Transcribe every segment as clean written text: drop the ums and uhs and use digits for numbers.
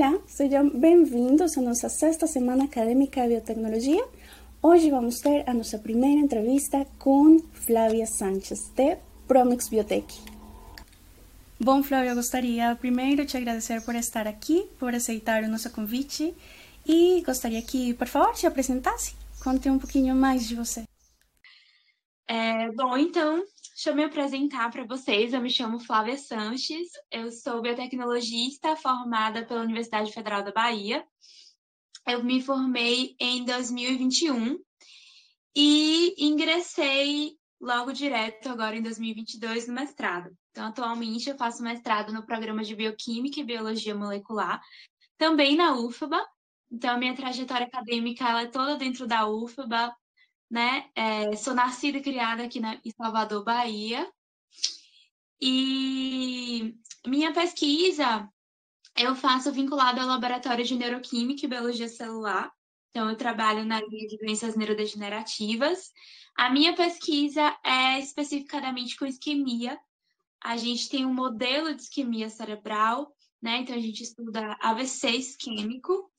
Olá, sejam bem-vindos à nossa sexta semana acadêmica de biotecnologia. Hoje vamos ter a nossa primeira entrevista com Flávia Sanches, de Promics Biotec. Bom, Flávia, eu gostaria primeiro te agradecer por estar aqui, por aceitar o nosso convite e gostaria que, por favor, te apresentasse. Conte um pouquinho mais de você. Bom, então, deixa eu me apresentar para vocês. Eu me chamo Flávia Sanches, eu sou biotecnologista formada pela Universidade Federal da Bahia. Eu me formei em 2021 e ingressei logo direto agora em 2022 no mestrado. Então, atualmente eu faço mestrado no programa de Bioquímica e Biologia Molecular, também na UFBA. Então, a minha trajetória acadêmica ela é toda dentro da UFBA, né? Sou nascida e criada aqui em Salvador, Bahia. E minha pesquisa eu faço vinculada ao Laboratório de Neuroquímica e Biologia Celular. Então, eu trabalho na área de doenças neurodegenerativas. A minha pesquisa é especificadamente com isquemia. A gente tem um modelo de isquemia cerebral, né? Então, a gente estuda AVC isquêmico.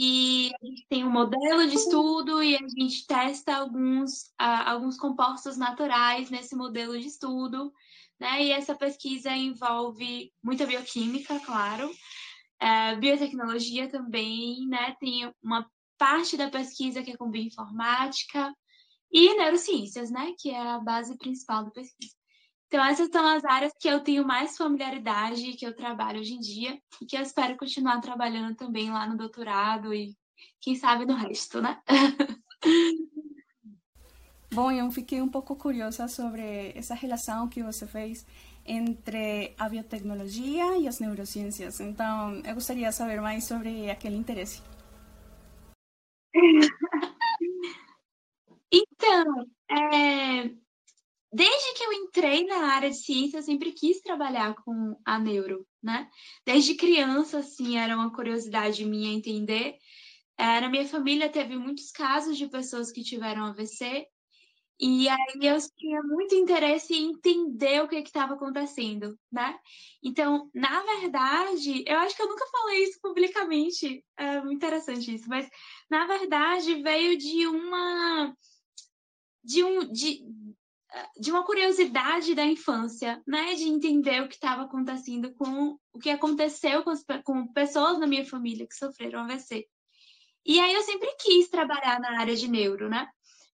E a gente tem um modelo de estudo e a gente testa alguns compostos naturais nesse modelo de estudo, né? E essa pesquisa envolve muita bioquímica, claro, biotecnologia também, né? Tem uma parte da pesquisa que é com bioinformática e neurociências, né? Que é a base principal da pesquisa. Então, essas são as áreas que eu tenho mais familiaridade, que eu trabalho hoje em dia, e que eu espero continuar trabalhando também lá no doutorado e, quem sabe, no resto, né? Bom, eu fiquei um pouco curiosa sobre essa relação que você fez entre a biotecnologia e as neurociências. Então, eu gostaria de saber mais sobre aquele interesse. Então, desde que eu entrei na área de ciência, eu sempre quis trabalhar com a neuro, né? Desde criança, assim, era uma curiosidade minha entender. Na minha família teve muitos casos de pessoas que tiveram AVC, e aí eu tinha muito interesse em entender o que estava acontecendo, né? Então, na verdade, eu acho que eu nunca falei isso publicamente, é muito interessante isso, mas, na verdade, veio de uma curiosidade da infância, né? De entender o que estava acontecendo o que aconteceu com pessoas na minha família que sofreram AVC. E aí eu sempre quis trabalhar na área de neuro, né?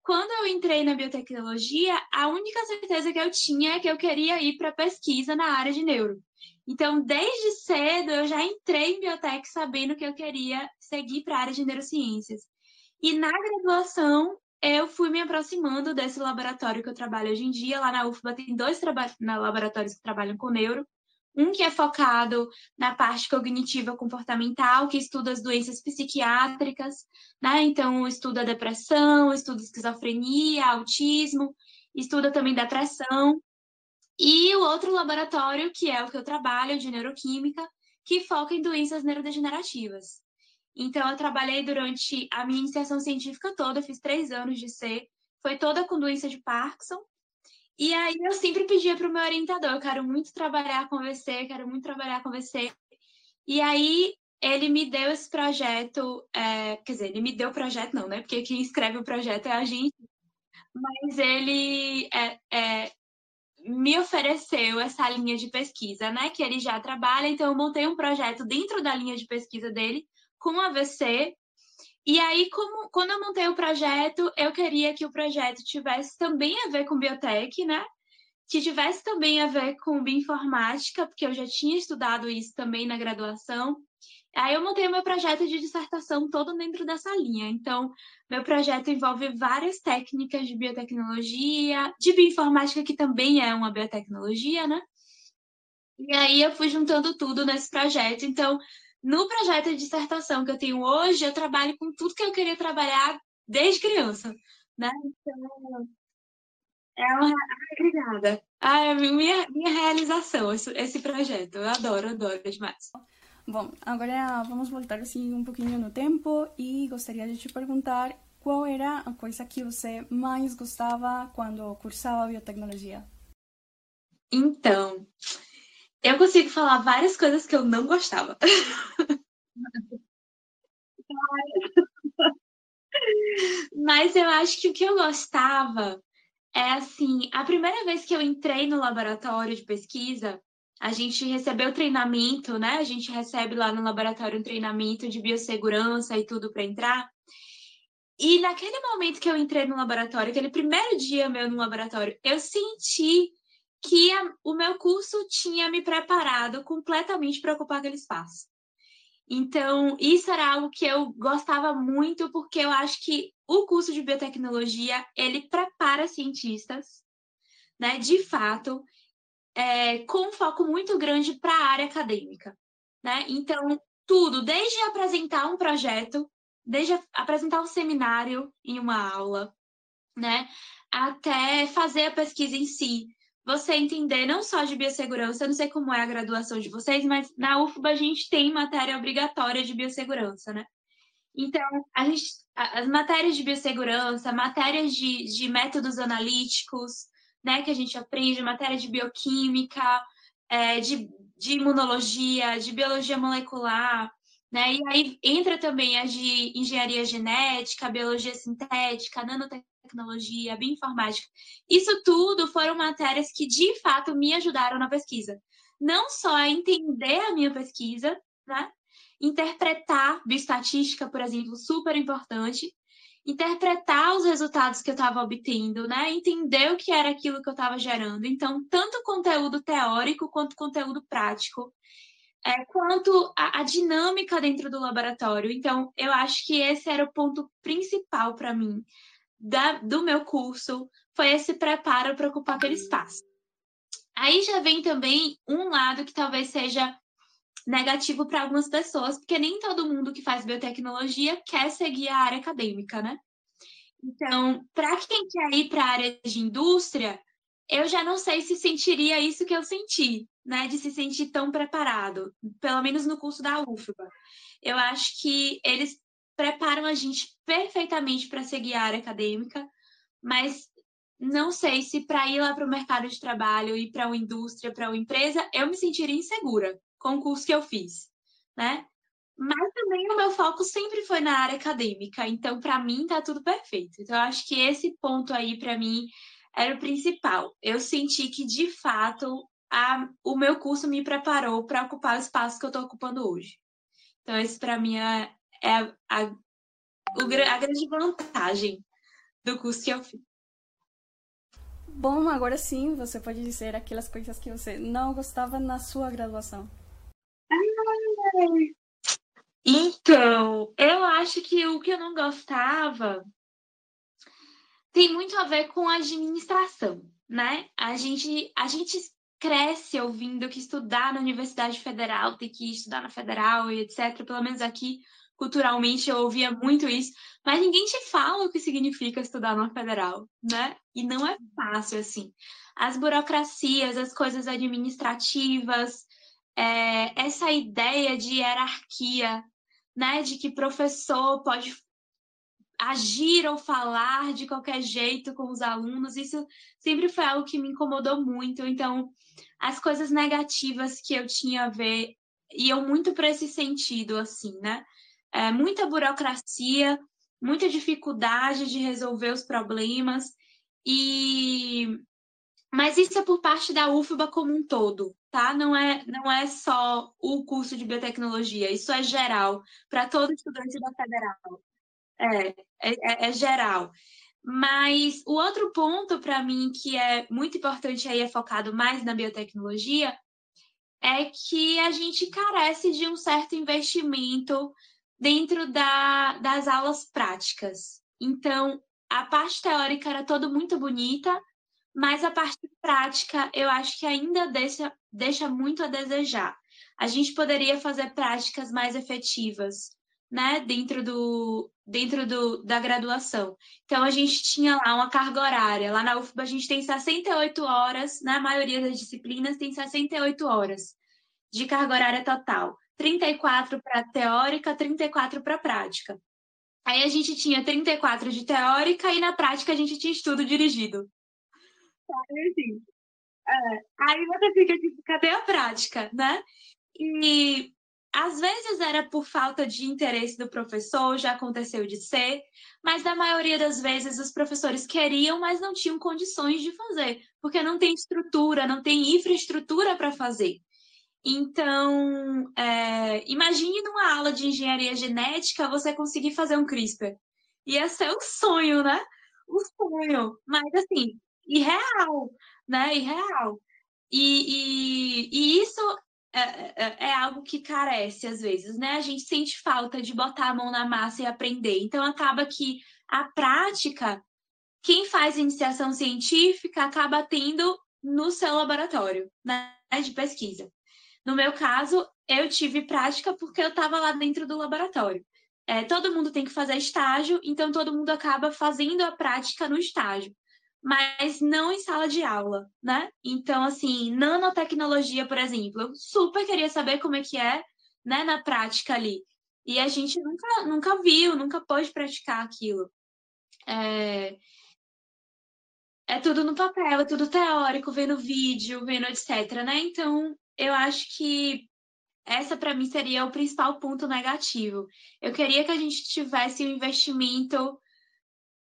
Quando eu entrei na biotecnologia, a única certeza que eu tinha é que eu queria ir para pesquisa na área de neuro. Então, desde cedo, eu já entrei em biotec sabendo que eu queria seguir para a área de neurociências. E na graduação, eu fui me aproximando desse laboratório que eu trabalho hoje em dia. Lá na UFBA tem dois laboratórios que trabalham com neuro. Um que é focado na parte cognitiva comportamental, que estuda as doenças psiquiátricas, né? Então, estuda depressão, estuda esquizofrenia, autismo, estuda também depressão. E o outro laboratório, que é o que eu trabalho, de neuroquímica, que foca em doenças neurodegenerativas. Então, eu trabalhei durante a minha iniciação científica toda, eu fiz 3 anos de C, foi toda com doença de Parkinson. E aí, eu sempre pedia para o meu orientador, eu quero muito trabalhar com AVC, quero muito trabalhar com AVC. E aí, ele me deu esse projeto, quer dizer, ele me deu o projeto não, né? Porque quem escreve o projeto é a gente. Mas ele me ofereceu essa linha de pesquisa, né? Que ele já trabalha, então eu montei um projeto dentro da linha de pesquisa dele, com AVC, e aí quando eu montei o projeto, eu queria que o projeto tivesse também a ver com biotec, né? Que tivesse também a ver com bioinformática, porque eu já tinha estudado isso também na graduação. Aí eu montei o meu projeto de dissertação todo dentro dessa linha. Então, meu projeto envolve várias técnicas de biotecnologia, de bioinformática, que também é uma biotecnologia, né? E aí eu fui juntando tudo nesse projeto, então... No projeto de dissertação que eu tenho hoje, eu trabalho com tudo que eu queria trabalhar desde criança, né? Então, obrigada. É minha realização, esse projeto. Eu adoro demais. Bom, agora vamos voltar assim um pouquinho no tempo e gostaria de te perguntar qual era a coisa que você mais gostava quando cursava biotecnologia? Então... eu consigo falar várias coisas que eu não gostava. Mas eu acho que o que eu gostava é assim, a primeira vez que eu entrei no laboratório de pesquisa, a gente recebeu treinamento, né? A gente recebe lá no laboratório um treinamento de biossegurança e tudo para entrar. E naquele momento que eu entrei no laboratório, aquele primeiro dia meu no laboratório, eu senti que o meu curso tinha me preparado completamente para ocupar aquele espaço. Então, isso era algo que eu gostava muito, porque eu acho que o curso de biotecnologia, ele prepara cientistas, né, de fato, com um foco muito grande para a área acadêmica, né? Então, tudo, desde apresentar um projeto, desde apresentar um seminário em uma aula, né, até fazer a pesquisa em si. Você entender não só de biossegurança, eu não sei como é a graduação de vocês, mas na UFBA a gente tem matéria obrigatória de biossegurança, né? Então, as matérias de biossegurança, matérias de métodos analíticos, né, que a gente aprende, matéria de bioquímica, de imunologia, de biologia molecular, né? E aí entra também as de engenharia genética, biologia sintética, nanotecnologia, tecnologia, bioinformática. Isso tudo foram matérias que, de fato, me ajudaram na pesquisa. Não só a entender a minha pesquisa, né? Interpretar bioestatística, por exemplo, super importante. Interpretar os resultados que eu estava obtendo, né? Entender o que era aquilo que eu estava gerando. Então, tanto conteúdo teórico quanto conteúdo prático, quanto a dinâmica dentro do laboratório. Então, eu acho que esse era o ponto principal para mim. Do meu curso, foi esse preparo para ocupar aquele espaço. Aí já vem também um lado que talvez seja negativo para algumas pessoas, porque nem todo mundo que faz biotecnologia quer seguir a área acadêmica, né? Então, para quem quer ir para a área de indústria, eu já não sei se sentiria isso que eu senti, né? De se sentir tão preparado, pelo menos no curso da UFBA. Eu acho que eles preparam a gente perfeitamente para seguir a área acadêmica, mas não sei se para ir lá para o mercado de trabalho, ir para uma indústria, para uma empresa, eu me sentiria insegura com o curso que eu fiz, né? Mas também o meu foco sempre foi na área acadêmica, então para mim tá tudo perfeito. Então eu acho que esse ponto aí para mim era o principal. Eu senti que de fato o meu curso me preparou para ocupar o espaço que eu estou ocupando hoje. Então esse para mim é a grande vantagem do curso que eu fiz. Bom, agora sim, você pode dizer aquelas coisas que você não gostava na sua graduação. Então, eu acho que o que eu não gostava tem muito a ver com a administração, né? A gente cresce ouvindo que estudar na Universidade Federal, tem que estudar na Federal e etc. Pelo menos aqui, culturalmente, eu ouvia muito isso, mas ninguém te fala o que significa estudar numa federal, né? E não é fácil, assim. As burocracias, as coisas administrativas, essa ideia de hierarquia, né? De que professor pode agir ou falar de qualquer jeito com os alunos, isso sempre foi algo que me incomodou muito. Então, as coisas negativas que eu tinha a ver iam muito para esse sentido, assim, né? Muita burocracia, muita dificuldade de resolver os problemas, mas isso é por parte da UFBA como um todo, tá? Não é só o curso de biotecnologia, isso é geral, para todo estudante da Federal, é geral. Mas o outro ponto para mim que é muito importante aí, é focado mais na biotecnologia, é que a gente carece de um certo investimento dentro das aulas práticas. Então, a parte teórica era toda muito bonita, mas a parte prática eu acho que ainda deixa muito a desejar. A gente poderia fazer práticas mais efetivas, né? Dentro da graduação. Então, a gente tinha lá uma carga horária. Lá na UFBA, a gente tem 68 horas, na maioria das disciplinas tem 68 horas de carga horária total. 34 para teórica, 34 para prática. Aí a gente tinha 34 de teórica e na prática a gente tinha estudo dirigido. Aí você fica, cadê a prática, né? E Às vezes era por falta de interesse do professor, já aconteceu de ser, mas na maioria das vezes os professores queriam, mas não tinham condições de fazer, porque não tem estrutura, não tem infraestrutura para fazer. Então, imagine numa aula de engenharia genética você conseguir fazer um CRISPR. Ia ser um sonho, né? Um sonho, mas assim, irreal, né? Irreal. E isso é algo que carece às vezes, né? A gente sente falta de botar a mão na massa e aprender. Então, acaba que a prática, quem faz iniciação científica acaba tendo no seu laboratório, né? De pesquisa. No meu caso, eu tive prática porque eu estava lá dentro do laboratório. Todo mundo tem que fazer estágio, então todo mundo acaba fazendo a prática no estágio, mas não em sala de aula, né? Então, assim, nanotecnologia, por exemplo, eu super queria saber como é que é, né, na prática ali. E a gente nunca viu, nunca pôde praticar aquilo. É tudo no papel, é tudo teórico, vendo vídeo, vendo etc, né? Então, eu acho que essa, para mim, seria o principal ponto negativo. Eu queria que a gente tivesse um investimento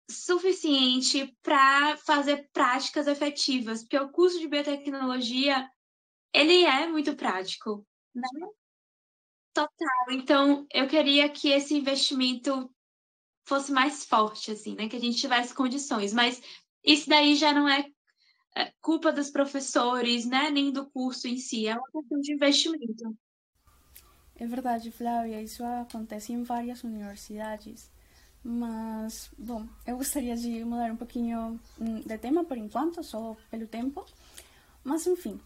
suficiente para fazer práticas efetivas, porque o curso de biotecnologia, ele é muito prático, né? Total. Então, eu queria que esse investimento fosse mais forte, assim, né? Que a gente tivesse condições, mas isso daí já não é culpa dos professores, né? Nem do curso em si, é uma questão de investimento. É verdade, Flávia, isso acontece em várias universidades. Mas, bom, eu gostaria de mudar um pouquinho de tema por enquanto, só pelo tempo. Mas, enfim,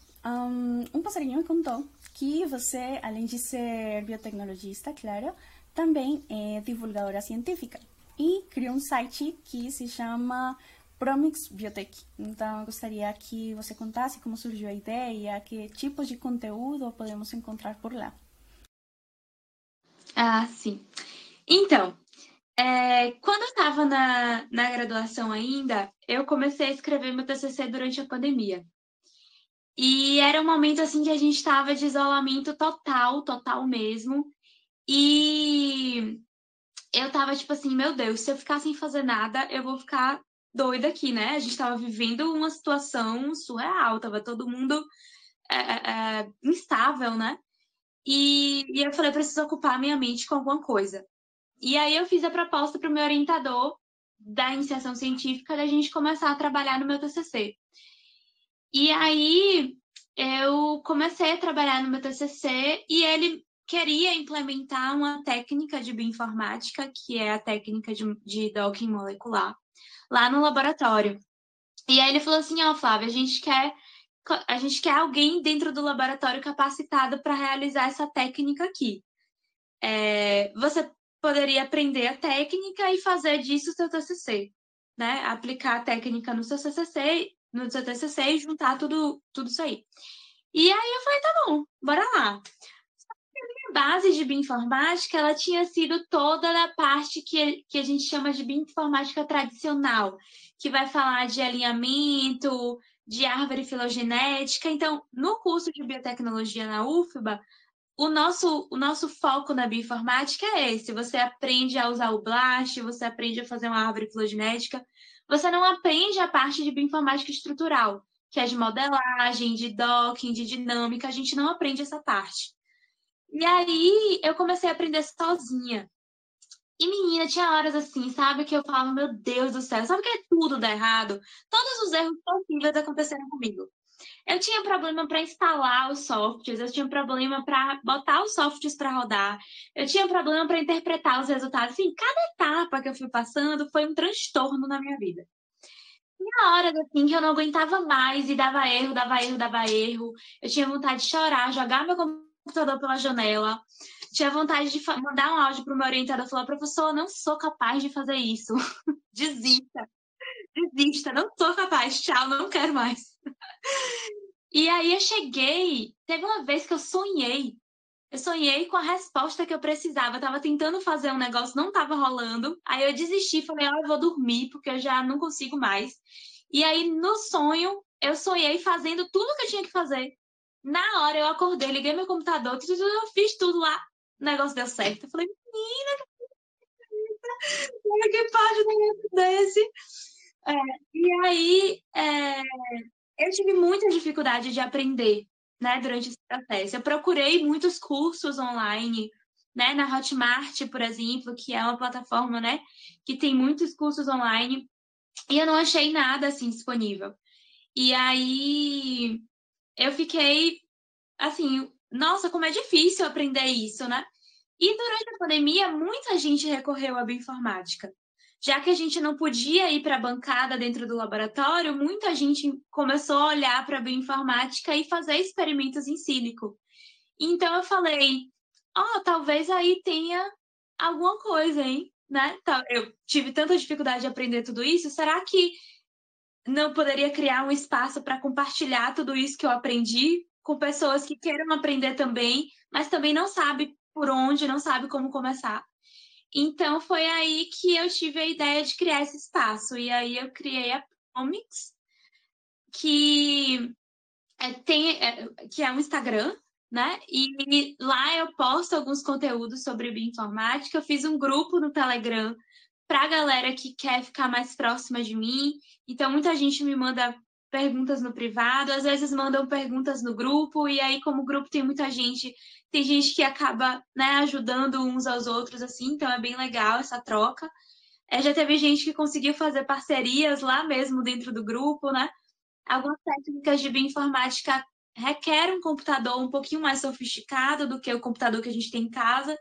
um passarinho me contou que você, além de ser biotecnologista, claro, também é divulgadora científica e criou um site que se chama Promics Biotec. Então, eu gostaria que você contasse como surgiu a ideia, que tipos de conteúdo podemos encontrar por lá. Ah, sim. Então, quando eu estava na graduação ainda, eu comecei a escrever meu TCC durante a pandemia. E era um momento assim que a gente estava de isolamento total mesmo. E eu estava tipo assim, meu Deus, se eu ficar sem fazer nada, eu vou ficar doida aqui, né? A gente estava vivendo uma situação surreal, estava todo mundo instável, né? E eu falei, eu preciso ocupar minha mente com alguma coisa. E aí eu fiz a proposta para o meu orientador da iniciação científica da gente começar a trabalhar no meu TCC. E aí eu comecei a trabalhar no meu TCC e ele queria implementar uma técnica de bioinformática, que é a técnica de docking molecular, lá no laboratório. E aí ele falou assim, ó, Flávia, a gente quer alguém dentro do laboratório capacitado para realizar essa técnica aqui. Você poderia aprender a técnica e fazer disso o seu TCC, né? Aplicar a técnica no seu TCC e juntar tudo isso aí. E aí eu falei, tá bom, bora lá. Só que a minha base de bioinformática, ela tinha sido toda da parte que a gente chama de bioinformática tradicional, que vai falar de alinhamento, de árvore filogenética. Então, no curso de biotecnologia na UFBA, o nosso foco na bioinformática é esse. Você aprende a usar o BLAST, você aprende a fazer uma árvore filogenética. Você não aprende a parte de bioinformática estrutural, que é de modelagem, de docking, de dinâmica. A gente não aprende essa parte. E aí, eu comecei a aprender sozinha. E, menina, tinha horas assim, sabe? Que eu falava, meu Deus do céu, sabe que tudo dá errado? Todos os erros possíveis aconteceram comigo. Eu tinha problema para instalar os softwares, eu tinha problema para botar os softwares para rodar, eu tinha problema para interpretar os resultados. Assim, cada etapa que eu fui passando foi um transtorno na minha vida. Tinha horas assim que eu não aguentava mais e dava erro. Eu tinha vontade de chorar, jogar meu computador pela janela. Tinha vontade de mandar um áudio para o meu orientador e falar, professor, não sou capaz de fazer isso. Desista, não sou capaz, tchau, não quero mais. E aí eu cheguei, teve uma vez que eu sonhei com a resposta que eu precisava, eu tava tentando fazer um negócio, não tava rolando, aí eu desisti, falei, eu vou dormir, porque eu já não consigo mais. E aí no sonho, eu sonhei fazendo tudo que eu tinha que fazer, Na hora eu acordei, liguei meu computador, eu fiz tudo lá, o negócio deu certo. Eu falei, menina, que página é desse? E aí eu tive muita dificuldade de aprender, né, durante esse processo. Eu procurei muitos cursos online, né, na Hotmart, por exemplo, que é uma plataforma, né, que tem muitos cursos online, e eu não achei nada assim disponível. E aí eu fiquei assim, nossa, como é difícil aprender isso, né? E durante a pandemia, muita gente recorreu à bioinformática. Já que a gente não podia ir para a bancada dentro do laboratório, muita gente começou a olhar para a bioinformática e fazer experimentos em sílico. Então eu falei, ó, talvez aí tenha alguma coisa, hein? Né? Eu tive tanta dificuldade de aprender tudo isso, será que não poderia criar um espaço para compartilhar tudo isso que eu aprendi com pessoas que queiram aprender também, mas também não sabem por onde, não sabem como começar? Então, foi aí que eu tive a ideia de criar esse espaço. E aí eu criei a Promics, que é um Instagram, né? E lá eu posto alguns conteúdos sobre bioinformática. Eu fiz um grupo no Telegram para a galera que quer ficar mais próxima de mim. Então, muita gente me manda perguntas no privado, às vezes mandam perguntas no grupo, e aí, como o grupo tem muita gente, tem gente que acaba, né, ajudando uns aos outros, assim, então é bem legal essa troca. Já teve gente que conseguiu fazer parcerias lá mesmo dentro do grupo, né? Algumas técnicas de bioinformática requerem um computador um pouquinho mais sofisticado do que o computador que a gente tem em casa,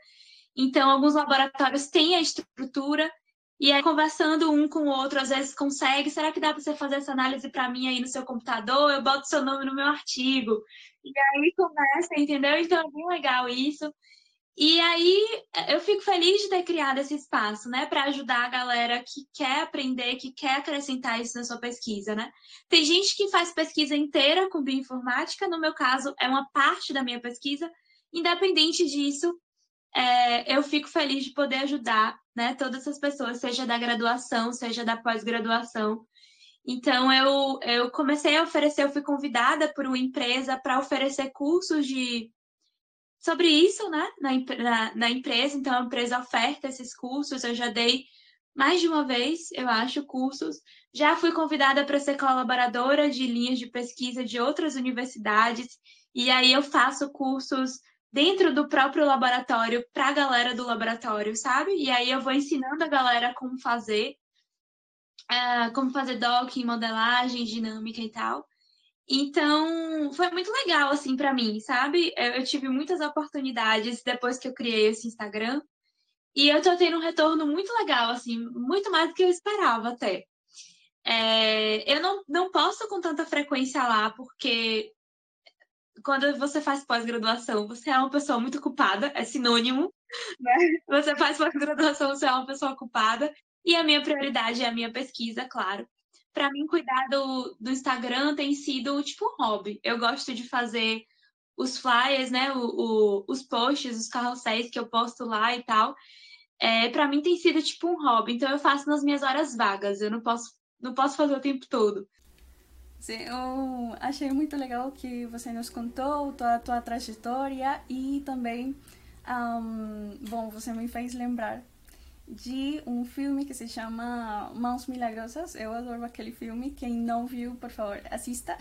então alguns laboratórios têm a estrutura. E aí, conversando um com o outro, às vezes consegue, será que dá para você fazer essa análise para mim aí no seu computador? Eu boto seu nome no meu artigo. E aí começa, entendeu? Então é bem legal isso. E aí eu fico feliz de ter criado esse espaço, né? Para ajudar a galera que quer aprender, que quer acrescentar isso na sua pesquisa, né? Tem gente que faz pesquisa inteira com bioinformática, no meu caso é uma parte da minha pesquisa. Independente disso, eu fico feliz de poder ajudar, né, todas essas pessoas, seja da graduação, seja da pós-graduação. Então, eu comecei a oferecer, eu fui convidada por uma empresa para oferecer cursos sobre isso, né, na empresa. Então, a empresa oferta esses cursos, eu já dei mais de uma vez, eu acho, cursos. Já fui convidada para ser colaboradora de linhas de pesquisa de outras universidades, e aí eu faço cursos dentro do próprio laboratório, para a galera do laboratório, sabe? E aí eu vou ensinando a galera como fazer docking, modelagem, dinâmica e tal. Então, foi muito legal, assim, para mim, sabe? Eu tive muitas oportunidades depois que eu criei esse Instagram, e eu tô tendo um retorno muito legal, assim, muito mais do que eu esperava até. Eu não posto com tanta frequência lá, porque quando você faz pós-graduação, você é uma pessoa muito ocupada, é sinônimo, né? Você faz pós-graduação, você é uma pessoa ocupada. E a minha prioridade é a minha pesquisa, claro. Para mim, cuidar do Instagram tem sido tipo um hobby. Eu gosto de fazer os flyers, né? Os posts, os carrosséis que eu posto lá e tal. Para mim tem sido tipo um hobby. Então eu faço nas minhas horas vagas, eu não posso fazer o tempo todo. Eu achei muito legal que você nos contou toda a tua trajetória e também, você me fez lembrar de um filme que se chama Mãos Milagrosas. Eu adoro aquele filme, quem não viu, por favor, assista.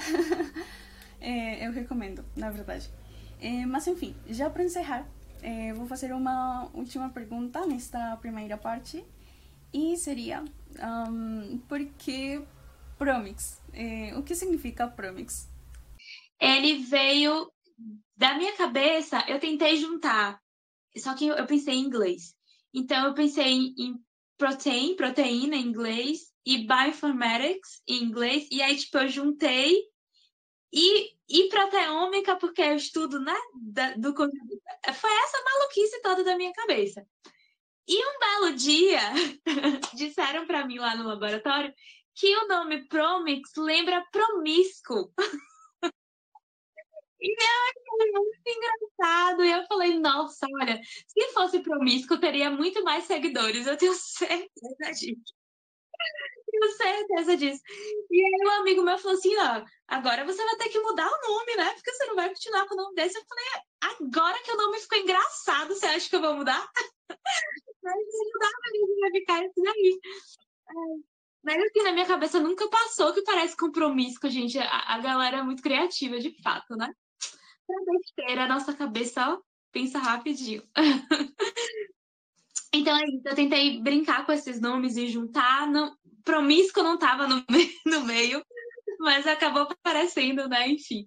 Eu recomendo, na verdade. Mas enfim, já para encerrar, vou fazer uma última pergunta nesta primeira parte, e seria, por que Promics? O que significa Promics? Ele veio da minha cabeça, eu tentei juntar, só que eu pensei em inglês. Então, eu pensei em proteína em inglês, e bioinformatics em inglês, e aí, tipo, eu juntei, e proteômica, porque eu estudo, né, foi essa maluquice toda da minha cabeça. E um belo dia, disseram pra mim lá no laboratório, que o nome Promics lembra promíscuo. E foi muito engraçado. E eu falei, nossa, olha, se fosse promíscuo, teria muito mais seguidores, eu tenho certeza disso. E tenho certeza disso. E aí um amigo meu falou assim, ó, agora você vai ter que mudar o nome, né? Porque você não vai continuar com o nome desse. Eu falei, agora que o nome ficou engraçado, você acha que eu vou mudar? Mas não dá pra mim, vai ficar isso daí. Mas assim, na minha cabeça nunca passou que parece compromisso com a gente. A galera é muito criativa, de fato, né? É besteira, a nossa cabeça, ó, pensa rapidinho. Então é isso, eu tentei brincar com esses nomes e juntar. Não, Promisco não estava no meio, mas acabou aparecendo, né? Enfim.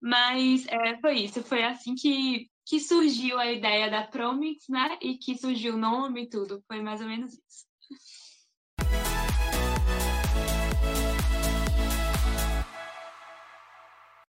Mas foi isso, foi assim que surgiu a ideia da Promics, né? E que surgiu o nome e tudo. Foi mais ou menos isso.